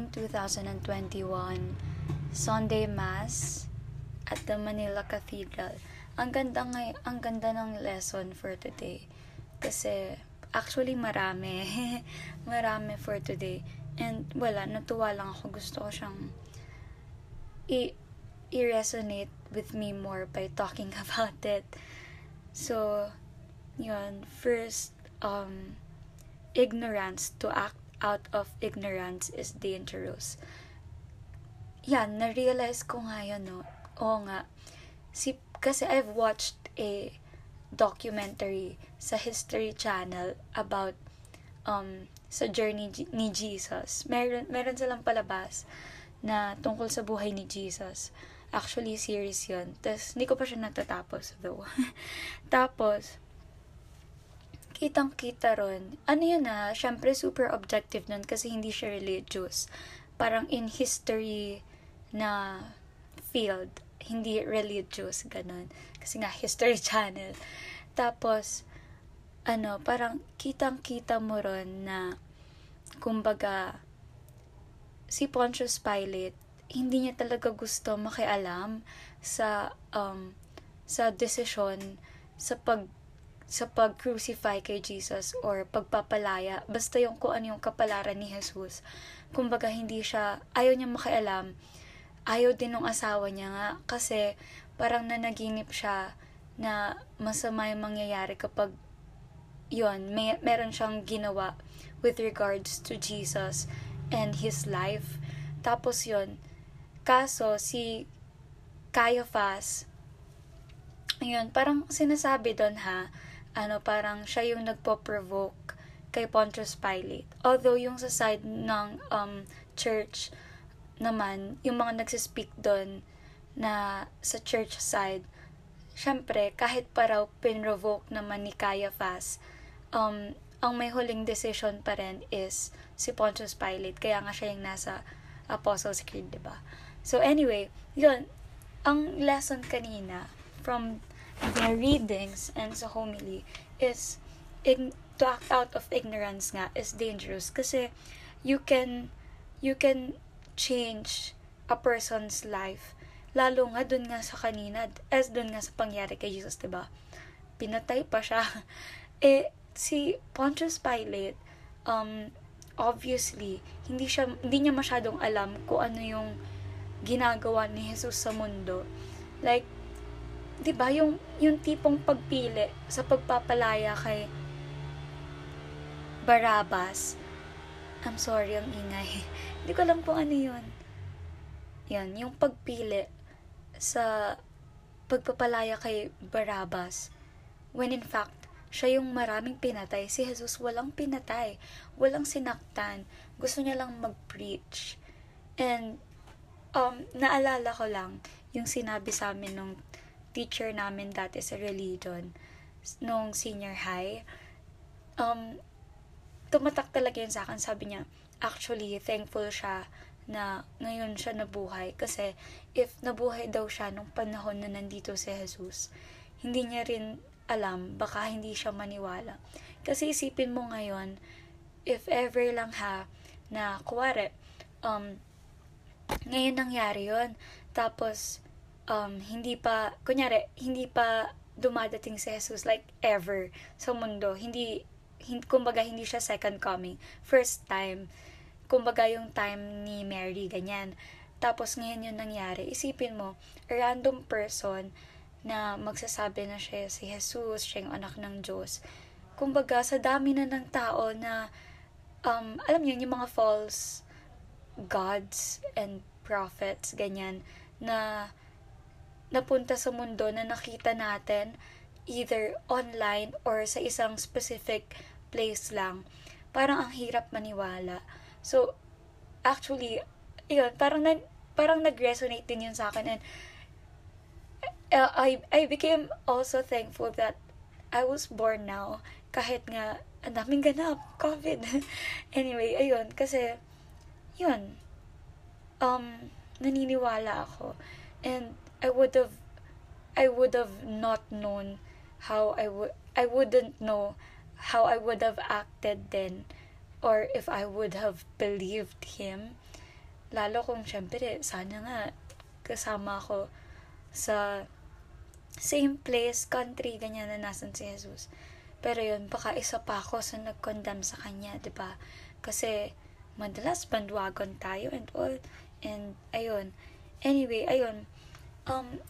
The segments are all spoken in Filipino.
19, 2021, Sunday Mass at the Manila Cathedral. Ang ganda ng lesson for today. Kasi actually marami for today. And wala, natuwa lang ako. Gusto ko siyang i-resonate with me more by talking about it. So, yun. First, ignorance, to act out of ignorance is dangerous. Yan, na-realize ko nga yun, no? Oo nga. Kasi I've watched a documentary sa History Channel about sa journey ni Jesus. Meron silang palabas na tungkol sa buhay ni Jesus. Actually, series yun. Tapos, hindi ko pa siya natatapos, though. Tapos, kitang-kita ron. Ano yun na? Syempre, super objective nun kasi hindi siya religious. Parang in history na field, hindi religious, ganun. Kasi nga, History Channel. Tapos, ano, parang kitang-kita mo ron na, kumbaga, si Pontius Pilate, hindi niya talaga gusto makialam sa desisyon sa pag crucify kay Jesus or pagpapalaya, basta yung kung ano yung kapalaran ni Jesus. Kumbaga hindi siya, ayaw niya makialam. Ayaw din ng asawa niya nga kasi parang nanaginip siya na masama yung mangyayari kapag yon, meron siyang ginawa with regards to Jesus and his life. Tapos yon, kaso si Caiaphas, yun, parang sinasabi doon, ha, ano, parang siya yung nagpo-provoke kay Pontius Pilate. Although yung sa side ng church naman, yung mga nagsispeak doon na sa church side, syempre, kahit pa raw pinrovoke naman ni Caiaphas, ang may huling decision pa rin is si Pontius Pilate. Kaya nga siya yung nasa Apostles' Creed, diba? So anyway, yun, ang lesson kanina from the readings and sa homily is to act out of ignorance nga is dangerous kasi you can change a person's life, lalo nga dun nga sa kanina, as dun nga sa pangyari kay Jesus, diba? Pinatay pa siya. Si Pontius Pilate, obviously hindi niya masyadong alam kung ano yung ginagawa ni Jesus sa mundo, like, diba, yung tipong pagpili sa pagpapalaya kay Barabbas. I'm sorry, ang ingay. Hindi ko alam kung ano yun. Yan, yung pagpili sa pagpapalaya kay Barabbas. When in fact, siya yung maraming pinatay. Si Jesus walang pinatay. Walang sinaktan. Gusto niya lang mag-preach. And, naalala ko lang yung sinabi sa amin nung teacher namin dati sa religion nung senior high. Tumatak talaga yun sa akin. Sabi niya, actually, thankful siya na ngayon siya nabuhay. Kasi, if nabuhay daw siya nung panahon na nandito si Jesus, hindi niya rin alam, baka hindi siya maniwala. Kasi isipin mo ngayon, if ever lang, ha, na kuwari, ngayon nangyari yun, tapos, hindi pa dumadating si Jesus, like, ever sa mundo. Kumbaga, hindi siya second coming. First time. Kumbaga, yung time ni Mary, ganyan. Tapos, ngayon yun nangyari. Isipin mo, a random person na magsasabi na siya si Jesus, siya yung anak ng Diyos. Kumbaga, sa dami na ng tao na, alam niyo, yung mga false gods and prophets, ganyan, na napunta sa mundo na nakita natin either online or sa isang specific place lang. Parang ang hirap maniwala. So, actually, yun, parang nag-resonate din yun sa akin. And I became also thankful that I was born now. Kahit nga, ang daming ganap, COVID. Anyway, ayun, kasi, yun, naniniwala ako. And, I would have not known how I wouldn't know how I would have acted then, or if I would have believed him Lalo kung syempre, sana nga kasama ako sa same place, country, ganyan na nasan si Jesus. Pero yun, baka isa pa ako sa nag-condemn sa kanya, diba? Kasi madalas bandwagon tayo and all. And ayun. Anyway, ayun.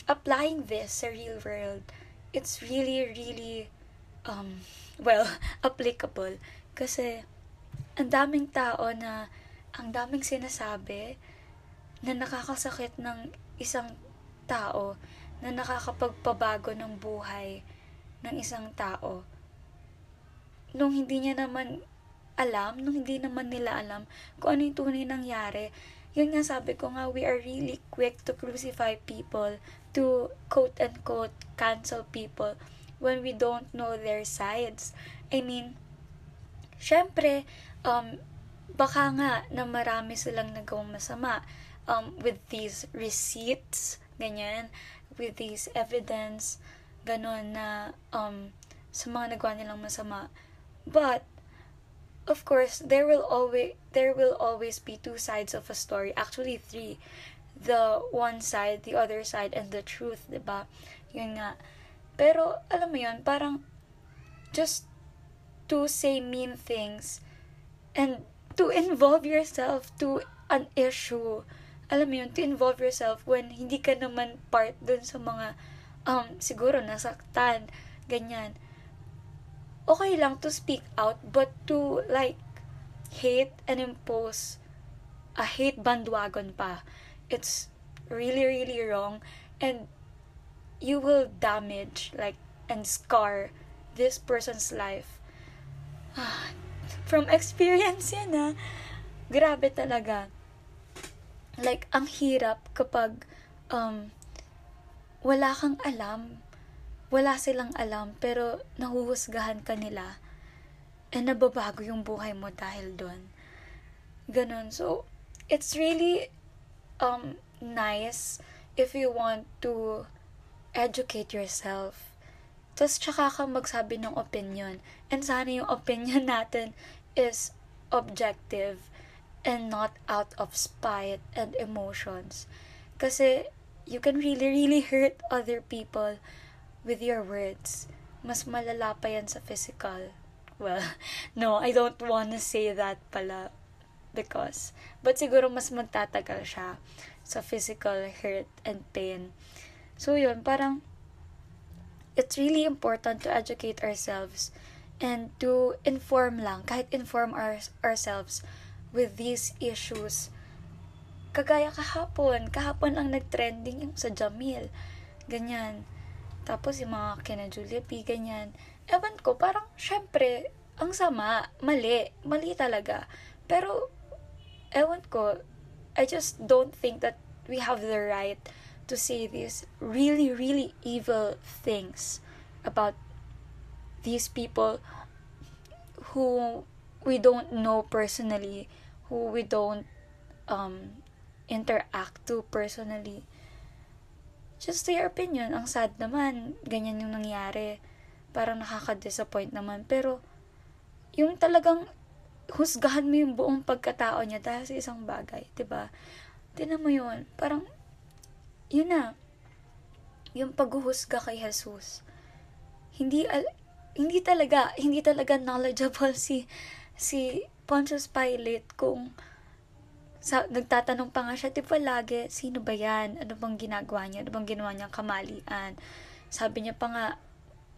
Applying this sa real world, it's really well, applicable. Kasi ang daming tao na ang daming sinasabi na nakakasakit ng isang tao, na nakakapagpabago ng buhay ng isang tao. Nung hindi niya naman alam, nung hindi naman nila alam kung ano yung tunay nangyari. Yun nga, sabi ko nga, we are really quick to crucify people, to quote-unquote cancel people when we don't know their sides. I mean, syempre, baka nga na marami silang nagawang masama with these receipts, ganyan, with these evidence, ganon na sa mga nagawa nilang masama. But of course, there will always be two sides of a story. Actually, three. The one side, the other side, and the truth, diba? Yun nga. Pero, alam mo yun, parang just to say mean things and to involve yourself to an issue. Alam mo yun, to involve yourself when hindi ka naman part dun sa mga, siguro, nasaktan, ganyan. Okay lang to speak out, but to, like, hate and impose a hate bandwagon pa. It's really wrong, and you will damage, like, and scar this person's life. From experience yan, ha? Grabe talaga. Like, ang hirap kapag wala kang alam, wala silang alam, pero nahuhusgahan ka nila and nababago yung buhay mo dahil doon. Ganun. So, it's really nice if you want to educate yourself. Tapos, tsaka ka magsabi ng opinion. And sana yung opinion natin is objective and not out of spite and emotions. Kasi, you can really hurt other people with your words. Mas malala pa yan sa physical. Well, no, I don't wanna say that pala. Because, but siguro mas magtatagal siya sa physical hurt and pain. So yun, parang, it's really important to educate ourselves and to inform lang, kahit inform ourselves with these issues. Kagaya kahapon ang nag-trending yung sa Jamil. Ganyan. Tapos yung mga kina Julia P, ganyan. Ewan ko, parang syempre, ang sama, mali talaga. Pero, ewan ko, I just don't think that we have the right to say these really evil things about these people who we don't know personally, who we don't interact to personally. Just your opinion. Ang sad naman. Ganyan yung nangyari. Parang nakaka-disappoint naman. Pero, yung talagang husgahan mo yung buong pagkatao niya dahil sa isang bagay. Diba? Tinan mo yun. Parang, yun na. Yung paghuhusga kay Jesus. Hindi talaga knowledgeable si Pontius Pilate kung nagtatanong pa nga siya, tipo lagi, sino ba yan? Ano bang ginagawa niya? Ano bang ginawa niyang kamalian? Sabi niya pa nga,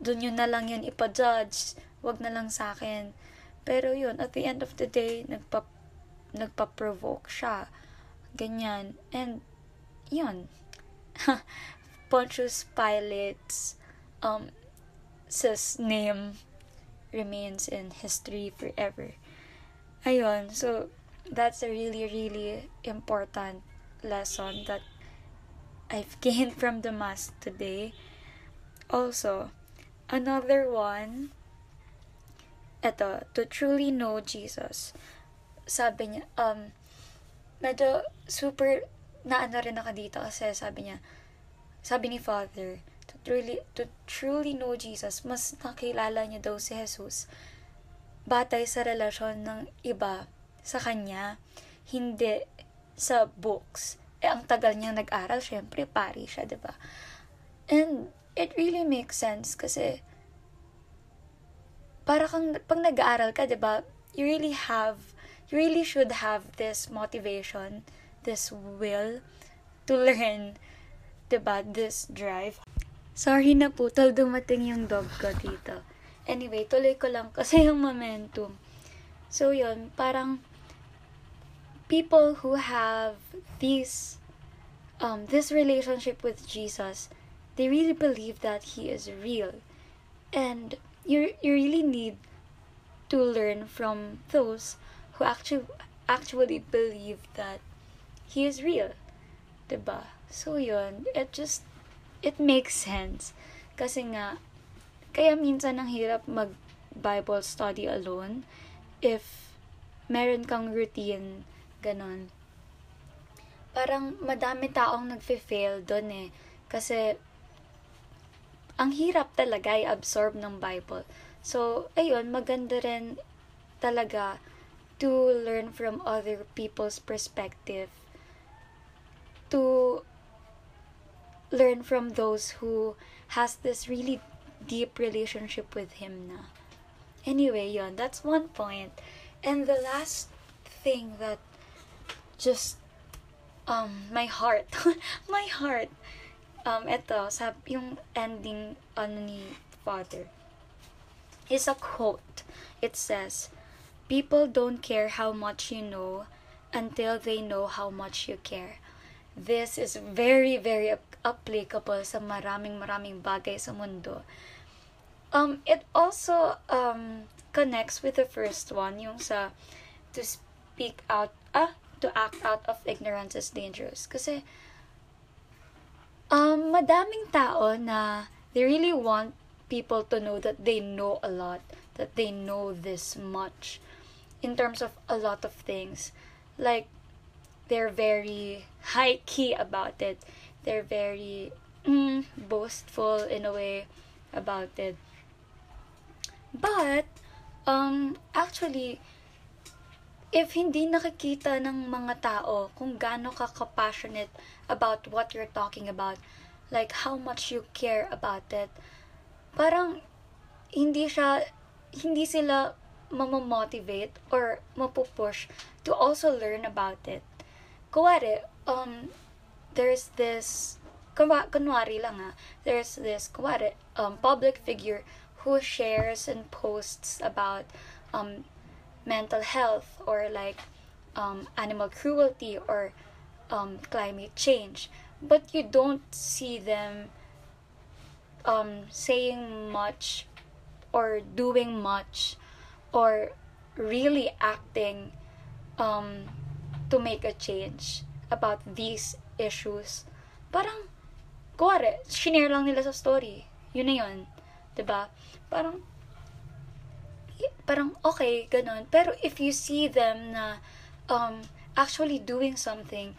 dun yun na lang yun ipa-judge. Wag na lang sa akin. Pero yun, at the end of the day, nagpa-provoke siya. Ganyan. And, yun. Pontius Pilate's sis name remains in history forever. Ayun, so, that's a really important lesson that I've gained from the mass today. Also, another one, eto, to truly know Jesus. Sabi niya, medyo super naano rin ako dito kasi sabi niya, sabi ni Father, to truly know Jesus, mas nakilala niya daw si Jesus batay sa relasyon ng iba sa kanya, hindi sa books. Eh, ang tagal niya nag-aral, syempre, pari siya, diba? And it really makes sense kasi para kang, pag nag-aaral ka, diba, you really should have this motivation, this will to learn, diba, this drive. Sorry na po, tol, dumating yung dog ko dito. Anyway, tuloy ko lang kasi yung momentum. So, yun, parang people who have these, this relationship with Jesus, they really believe that He is real. And you really need to learn from those who actually believe that He is real. Diba? So, yun, it makes sense. Kasi nga, kaya minsan ang hirap mag-Bible study alone if meron kang routine, ganon. Parang madami taong nagfe-fail dun eh. Kasi, ang hirap talaga i-absorb ng Bible. So, ayun, maganda rin talaga to learn from other people's perspective. To learn from those who has this really deep relationship with Him na. Anyway, yun, that's one point. And the last thing that just, my heart, eto, yung ending, ni Father, is a quote. It says, "People don't care how much you know until they know how much you care." This is very, very applicable sa maraming bagay sa mundo. It also connects with the first one, yung sa to act out of ignorance is dangerous. Kasi madaming tao na they really want people to know that they know a lot, that they know this much in terms of a lot of things. Like, they're very high key about it. They're very boastful in a way about it. But, actually, if hindi nakikita ng mga tao kung gaano ka passionate about what you're talking about, like how much you care about it, parang hindi sila mamamotivate or mapupush to also learn about it. Kuwari, there's this, public figure who shares and posts about mental health or like animal cruelty or climate change, but you don't see them saying much or doing much or really acting to make a change about these issues. Parang kuwari, shinare lang nila sa story, yun na yun, diba? Parang okay, ganun. Pero if you see them na actually doing something,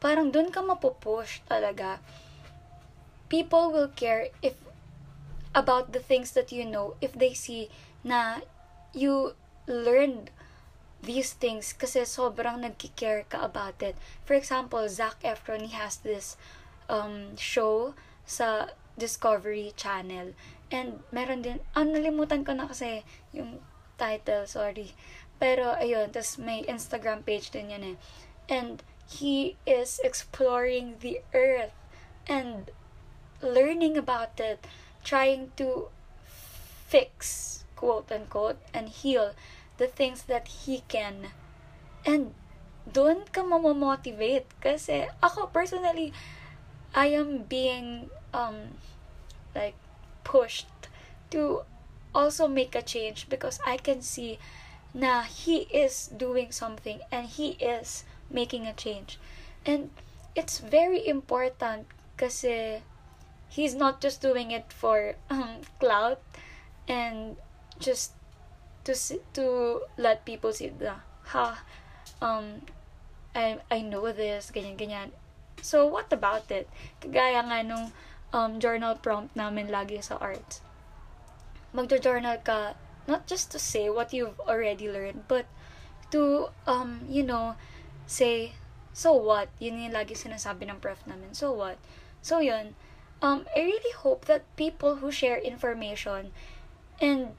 parang dun ka mapupush talaga. People will care if about the things that you know if they see na you learned these things kasi sobrang nagki-care ka about it. For example, Zac Efron, he has this show sa Discovery Channel. And meron din, nalimutan ko na kasi yung title, sorry. Pero ayun, tas may Instagram page din yun eh. And he is exploring the earth and learning about it, trying to fix, quote unquote, and heal the things that he can. And doon ka mamamotivate kasi ako personally, I am being like pushed to also make a change because I can see na he is doing something and he is making a change. And it's very important kasi he's not just doing it for clout and just to let people see I know this, ganyan. So what about it? Kagaya nga nung journal prompt namin lagi sa arts. Magjo-journal ka not just to say what you've already learned, but to say so what? Yun yung lagi sinasabi ng prof namin, so what? So yun, I really hope that people who share information and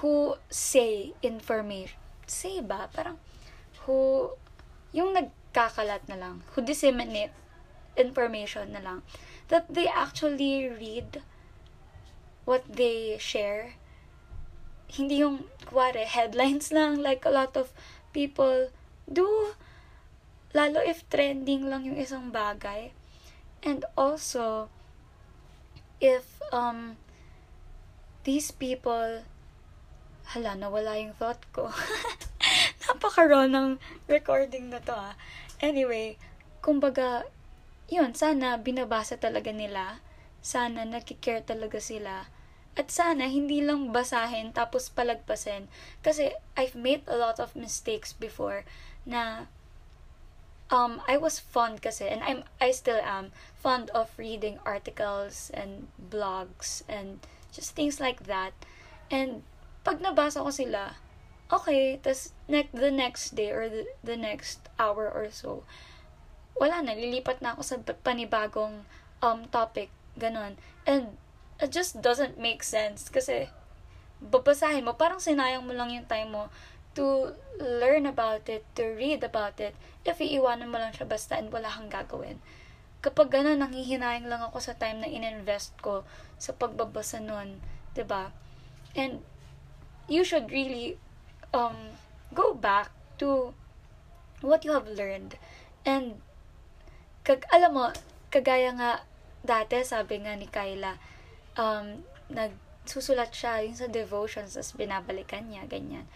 who say information, say ba? Parang who, yung nagkakalat na lang, who disseminate information na lang, that they actually read what they share. Hindi yung, kuwari, headlines lang, like a lot of people do, lalo if trending lang yung isang bagay. And also, if these people, hala, nawala yung thought ko. Napaka-raw ng recording na to, ah. Anyway, kumbaga, yun, sana binabasa talaga nila, sana nakikare talaga sila, at sana hindi lang basahin tapos palagpasin. Kasi I've made a lot of mistakes before na I was fond kasi, and I still am fond of reading articles and blogs and just things like that. And pag nabasa ko sila, okay, tas the next day or the next hour or so, wala na, lilipat na ako sa panibagong topic, ganun. And it just doesn't make sense kasi babasahin mo, parang sinayang mo lang yung time mo to learn about it, to read about it, if iiwanan mo lang siya basta and wala kang gagawin. Kapag gano'n, nanghihinayang lang ako sa time na ininvest ko sa pagbabasa nun, diba? And you should really go back to what you have learned. And alam mo, kagaya nga dati, sabi nga ni Kaila, nagsusulat siya yung sa devotions, tapos binabalikan niya, ganyan.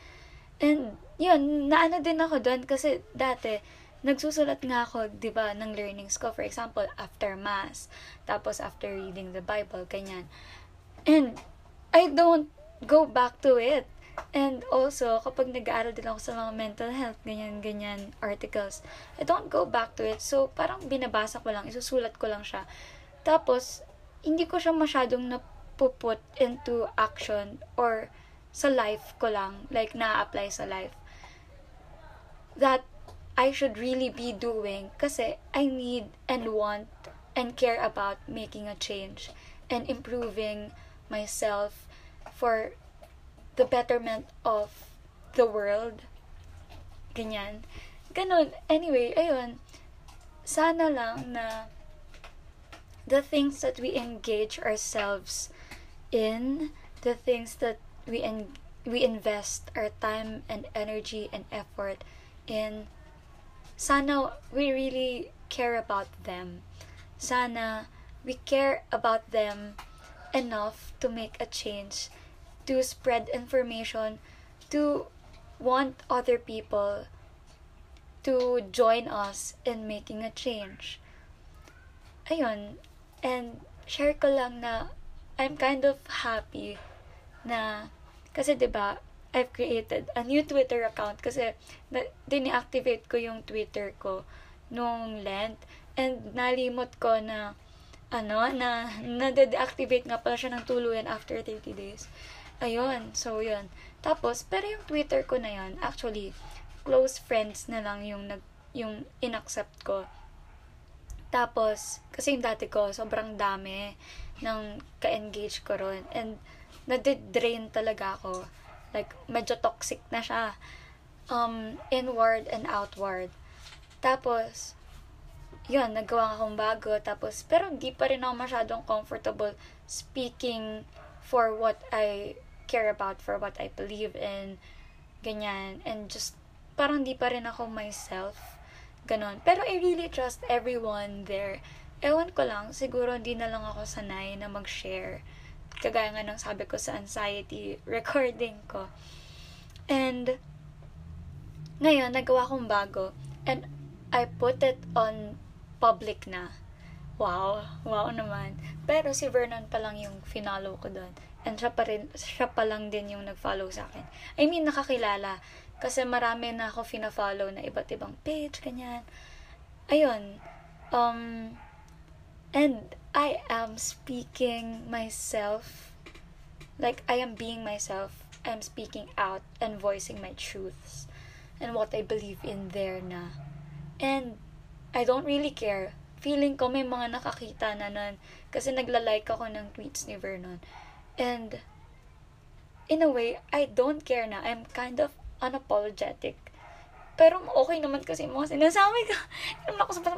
And yun, naano din ako doon kasi dati, nagsusulat nga ako, di ba, ng learnings ko. For example, after Mass, tapos after reading the Bible, ganyan. And I don't go back to it. And also, kapag nag-aaral din ako sa mga mental health, ganyan-ganyan articles, I don't go back to it. So, parang binabasa ko lang, isusulat ko lang siya. Tapos, hindi ko siya masyadong napuput into action or sa life ko lang, like na-apply sa life, that I should really be doing kasi I need and want and care about making a change and improving myself for the betterment of the world. Ganyan. Ganun. Anyway, ayun. Sana lang na the things that we engage ourselves in, the things that we invest our time and energy and effort in, sana we really care about them. Sana we care about them enough to make a change, to spread information, to want other people to join us in making a change. Ayun. And share ko lang na I'm kind of happy na kasi, diba, I've created a new Twitter account kasi dini-activate ko yung Twitter ko nung Lent, and nalimot ko na na-deactivate nga pala siya ng tuluyan after 30 days. Ayun, so yun. Tapos, pero yung Twitter ko na yun, actually, close friends na lang yung inaccept ko. Tapos, kasi yung dati ko, sobrang dami ng ka-engage ko ron. And, nadidrain talaga ako. Like, medyo toxic na siya. Inward and outward. Tapos, yun, nagawa akong bago. Tapos, pero hindi pa rin ako masyadong comfortable speaking for what I care about, for what I believe in. Ganyan. And just, parang hindi pa rin ako myself. Ganon. Pero I really trust everyone there. Ewan ko lang, siguro hindi na lang ako sanay na mag-share. Kagaya nga nang sabi ko sa anxiety recording ko. And, ngayon, nagawa kong bago. And, I put it on public na. Wow. Wow naman. Pero si Vernon pa lang yung finalo ko doon. And siya pa lang din yung nag-follow sa akin. I mean, nakakilala. Kasi marami na ako fina-follow na iba't ibang page, ganyan. Ayun. And, I am speaking myself, like I am being myself, I am speaking out and voicing my truths and what I believe in there na. And I don't really care. Feeling ko may mga nakakita na nun kasi nagla-like ako ng tweets ni Vernon. And in a way, I don't care na. I'm kind of unapologetic. Pero okay naman kasi mga sinasabi ko.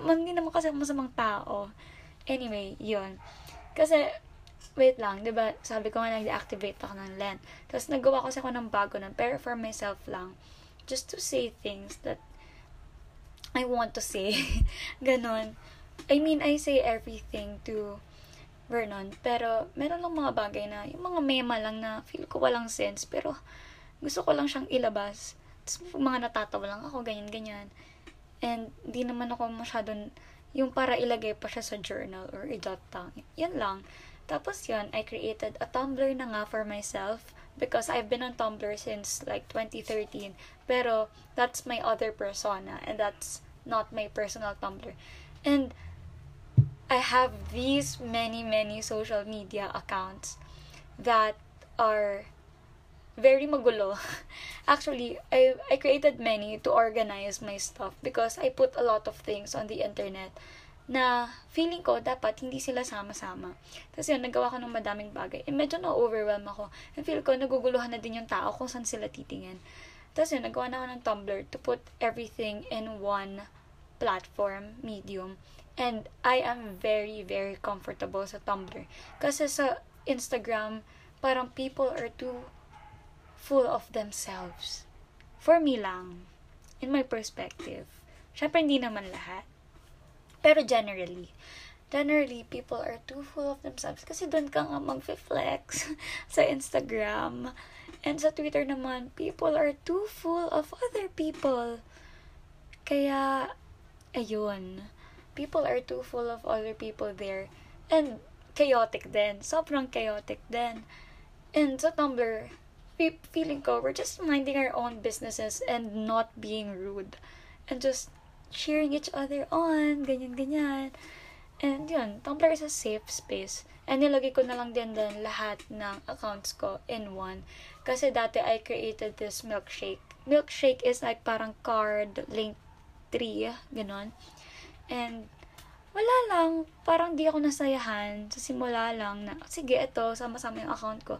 Hindi naman kasi ako masamang tao. Anyway, yun. Kasi, wait lang, diba? Sabi ko nga nag-deactivate ako ng LEN. Tapos nagawa kasi ako ng bago nun. Pero for myself lang. Just to say things that I want to say. Ganon. I mean, I say everything to Vernon. Pero meron lang mga bagay na, yung mga mema lang na feel ko walang sense. Pero gusto ko lang siyang ilabas. Tapos mga natatawa lang ako, ganyan-ganyan. And di naman ako masyadong yung para ilagay pa siya sa journal or i-jot down. Yan lang. Tapos yun, I created a Tumblr na nga for myself because I've been on Tumblr since like 2013. Pero that's my other persona and that's not my personal Tumblr. And I have these many social media accounts that are very magulo. Actually, I created many to organize my stuff because I put a lot of things on the internet na feeling ko dapat hindi sila sama-sama. Tapos yun, nagawa ko ng madaming bagay. And medyo na-overwhelm ako. And feel ko, naguguluhan na din yung tao kung saan sila titingin. Tapos yun, nagawa na ako ng Tumblr to put everything in one platform, medium. And I am very comfortable sa Tumblr. Kasi sa Instagram, parang people are too full of themselves. For me lang. In my perspective. Syempre, hindi naman lahat. Pero generally, people are too full of themselves. Kasi doon ka nga mag-flex sa Instagram. And sa Twitter naman, people are too full of other people. Kaya, ayun. People are too full of other people there. And chaotic din. Sobrang chaotic din. And sa Tumblr, feeling ko, we're just minding our own businesses and not being rude. And just cheering each other on, ganyan-ganyan. And yun, Tumblr is a safe space. And nilagay ko na lang din doon lahat ng accounts ko in one. Kasi dati I created this milkshake. Milkshake is like parang card, link tree, ganon. And wala lang, parang di ako nasayahan. Sa simula lang na, sige, eto, sama-sama yung account ko.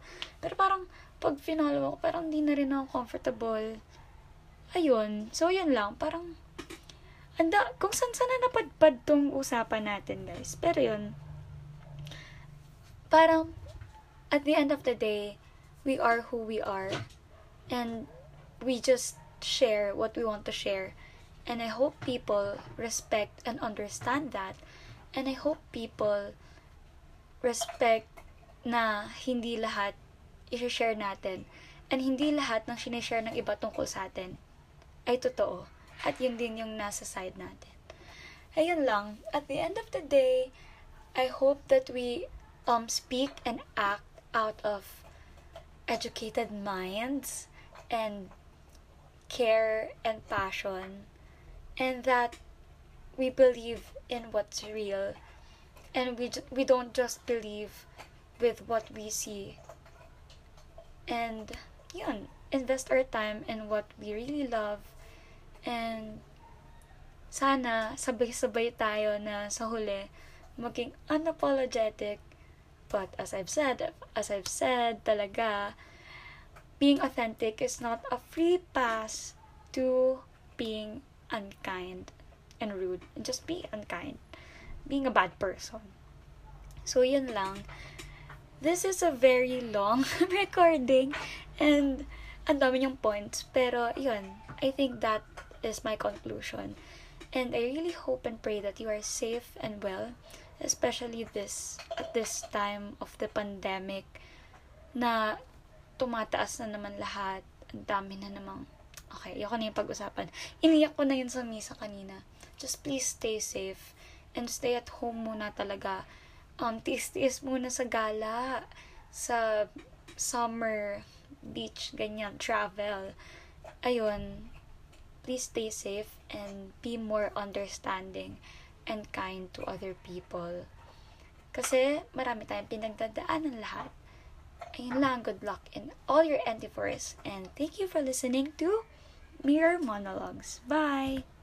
Pero parang, pag finalo ako, parang di na rin ako comfortable. Ayun. So, yun lang. Parang, kung saan na napadpad tong usapan natin, guys. Pero yun, parang, at the end of the day, we are who we are. And we just share what we want to share. And I hope people respect and understand that. And I hope people respect na hindi lahat i-share natin. And hindi lahat ng sinishare ng iba tungkol sa atin ay totoo. At yun din yung nasa side natin. Ayun lang. At the end of the day, I hope that we speak and act out of educated minds and care and passion. And that we believe in what's real. And we don't just believe with what we see. And, yun, invest our time in what we really love. And, sana, sabay-sabay tayo na sa huli, maging unapologetic. But, as I've said, talaga, being authentic is not a free pass to being unkind and rude. Just be unkind. Being a bad person. So, yun lang. This is a very long recording and ang dami niyang points. Pero, yun, I think that is my conclusion. And I really hope and pray that you are safe and well, especially at this time of the pandemic na tumataas na naman lahat. Ang dami na namang, okay, ayoko na yung pag-usapan. Iniyak ko na yun sa misa kanina. Just please stay safe and stay at home muna talaga. Tiis muna sa gala, sa summer, beach, ganyan, travel. Ayun, please stay safe and be more understanding and kind to other people. Kasi marami tayong pinagdadaanan lahat. Ayun lang, good luck in all your endeavors and thank you for listening to Mirror Monologues. Bye!